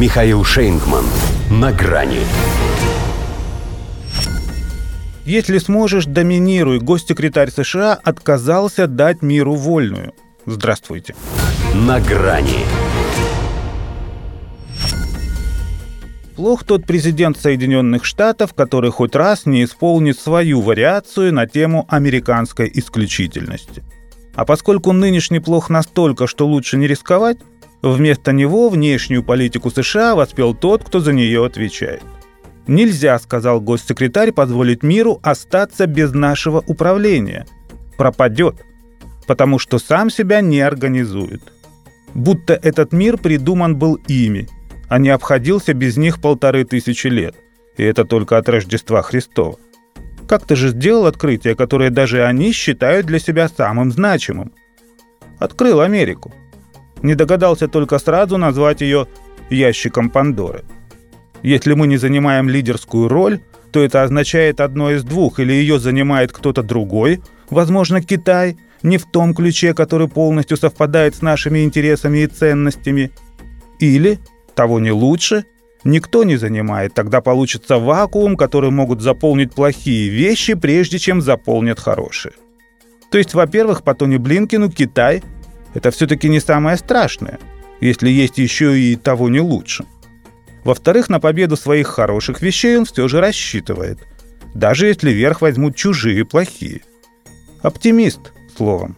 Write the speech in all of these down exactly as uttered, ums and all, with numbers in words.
Михаил Шейнгман. На грани. Если сможешь, доминируй. Госсекретарь США отказался дать миру вольную. Здравствуйте. На грани. Плох тот президент Соединенных Штатов, который хоть раз не исполнит свою вариацию на тему американской исключительности. А поскольку нынешний плох настолько, что лучше не рисковать, вместо него внешнюю политику США воспел тот, кто за нее отвечает. «Нельзя, — сказал госсекретарь, — позволить миру остаться без нашего управления. Пропадет, потому что сам себя не организует. Будто этот мир придуман был ими, а не обходился без них полторы тысячи лет. И это только от Рождества Христова. Как-то же сделал открытие, которое даже они считают для себя самым значимым. Открыл Америку. Не догадался только сразу назвать ее «ящиком Пандоры». Если мы не занимаем лидерскую роль, то это означает одно из двух: или ее занимает кто-то другой, возможно, Китай, не в том ключе, который полностью совпадает с нашими интересами и ценностями, или, того не лучше, никто не занимает, тогда получится вакуум, который могут заполнить плохие вещи, прежде чем заполнят хорошие. То есть, во-первых, по Тони Блинкену Китай – это все-таки не самое страшное, если есть еще и того не лучше. Во-вторых, на победу своих хороших вещей он все же рассчитывает, даже если верх возьмут чужие плохие. Оптимист, словом.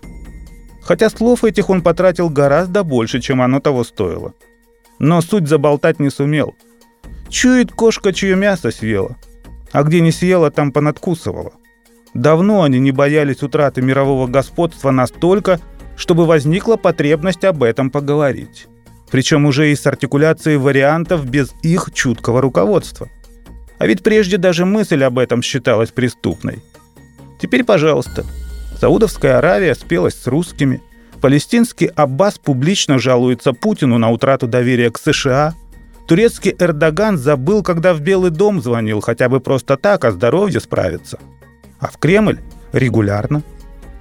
Хотя слов этих он потратил гораздо больше, чем оно того стоило. Но суть заболтать не сумел. Чует кошка, чье мясо съела, а где не съела, там понадкусывала. Давно они не боялись утраты мирового господства настолько, чтобы возникла потребность об этом поговорить. Причем уже и с артикуляцией вариантов без их чуткого руководства. А ведь прежде даже мысль об этом считалась преступной. Теперь, пожалуйста, Саудовская Аравия спелась с русскими, палестинский Аббас публично жалуется Путину на утрату доверия к США, турецкий Эрдоган забыл, когда в Белый дом звонил, хотя бы просто так, о здоровье справиться. А в Кремль регулярно.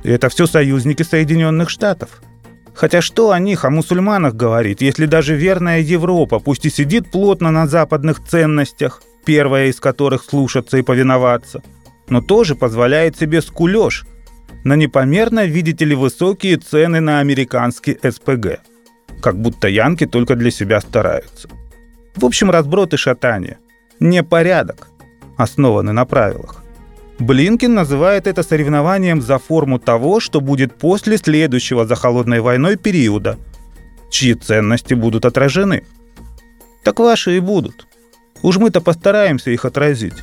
И это все союзники Соединенных Штатов. Хотя что о них, о мусульманах говорит, если даже верная Европа, пусть и сидит плотно на западных ценностях, первая из которых слушаться и повиноваться, но тоже позволяет себе скулёж на непомерно, видите ли, высокие цены на американский эс пэ гэ. Как будто янки только для себя стараются. В общем, разброд и шатание. Непорядок, основанный на правилах. Блинкен называет это соревнованием за форму того, что будет после следующего за холодной войной периода, чьи ценности будут отражены. Так ваши и будут. Уж мы-то постараемся их отразить,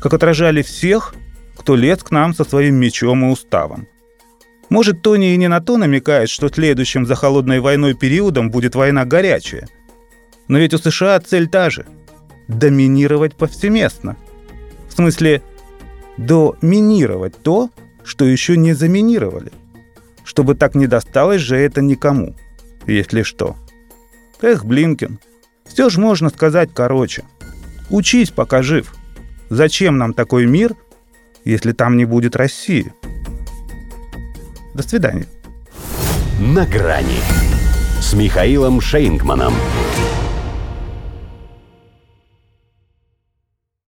как отражали всех, кто лез к нам со своим мечом и уставом. Может, Тони и не на то намекает, что следующим за холодной войной периодом будет война горячая. Но ведь у США цель та же – доминировать повсеместно. В смысле, доминировать то, что еще не заминировали. Чтобы так не досталось же это никому, если что. Эх, Блинкен, все же можно сказать короче. Учись, пока жив. Зачем нам такой мир, если там не будет России? До свидания. На грани с Михаилом Шейнгманом.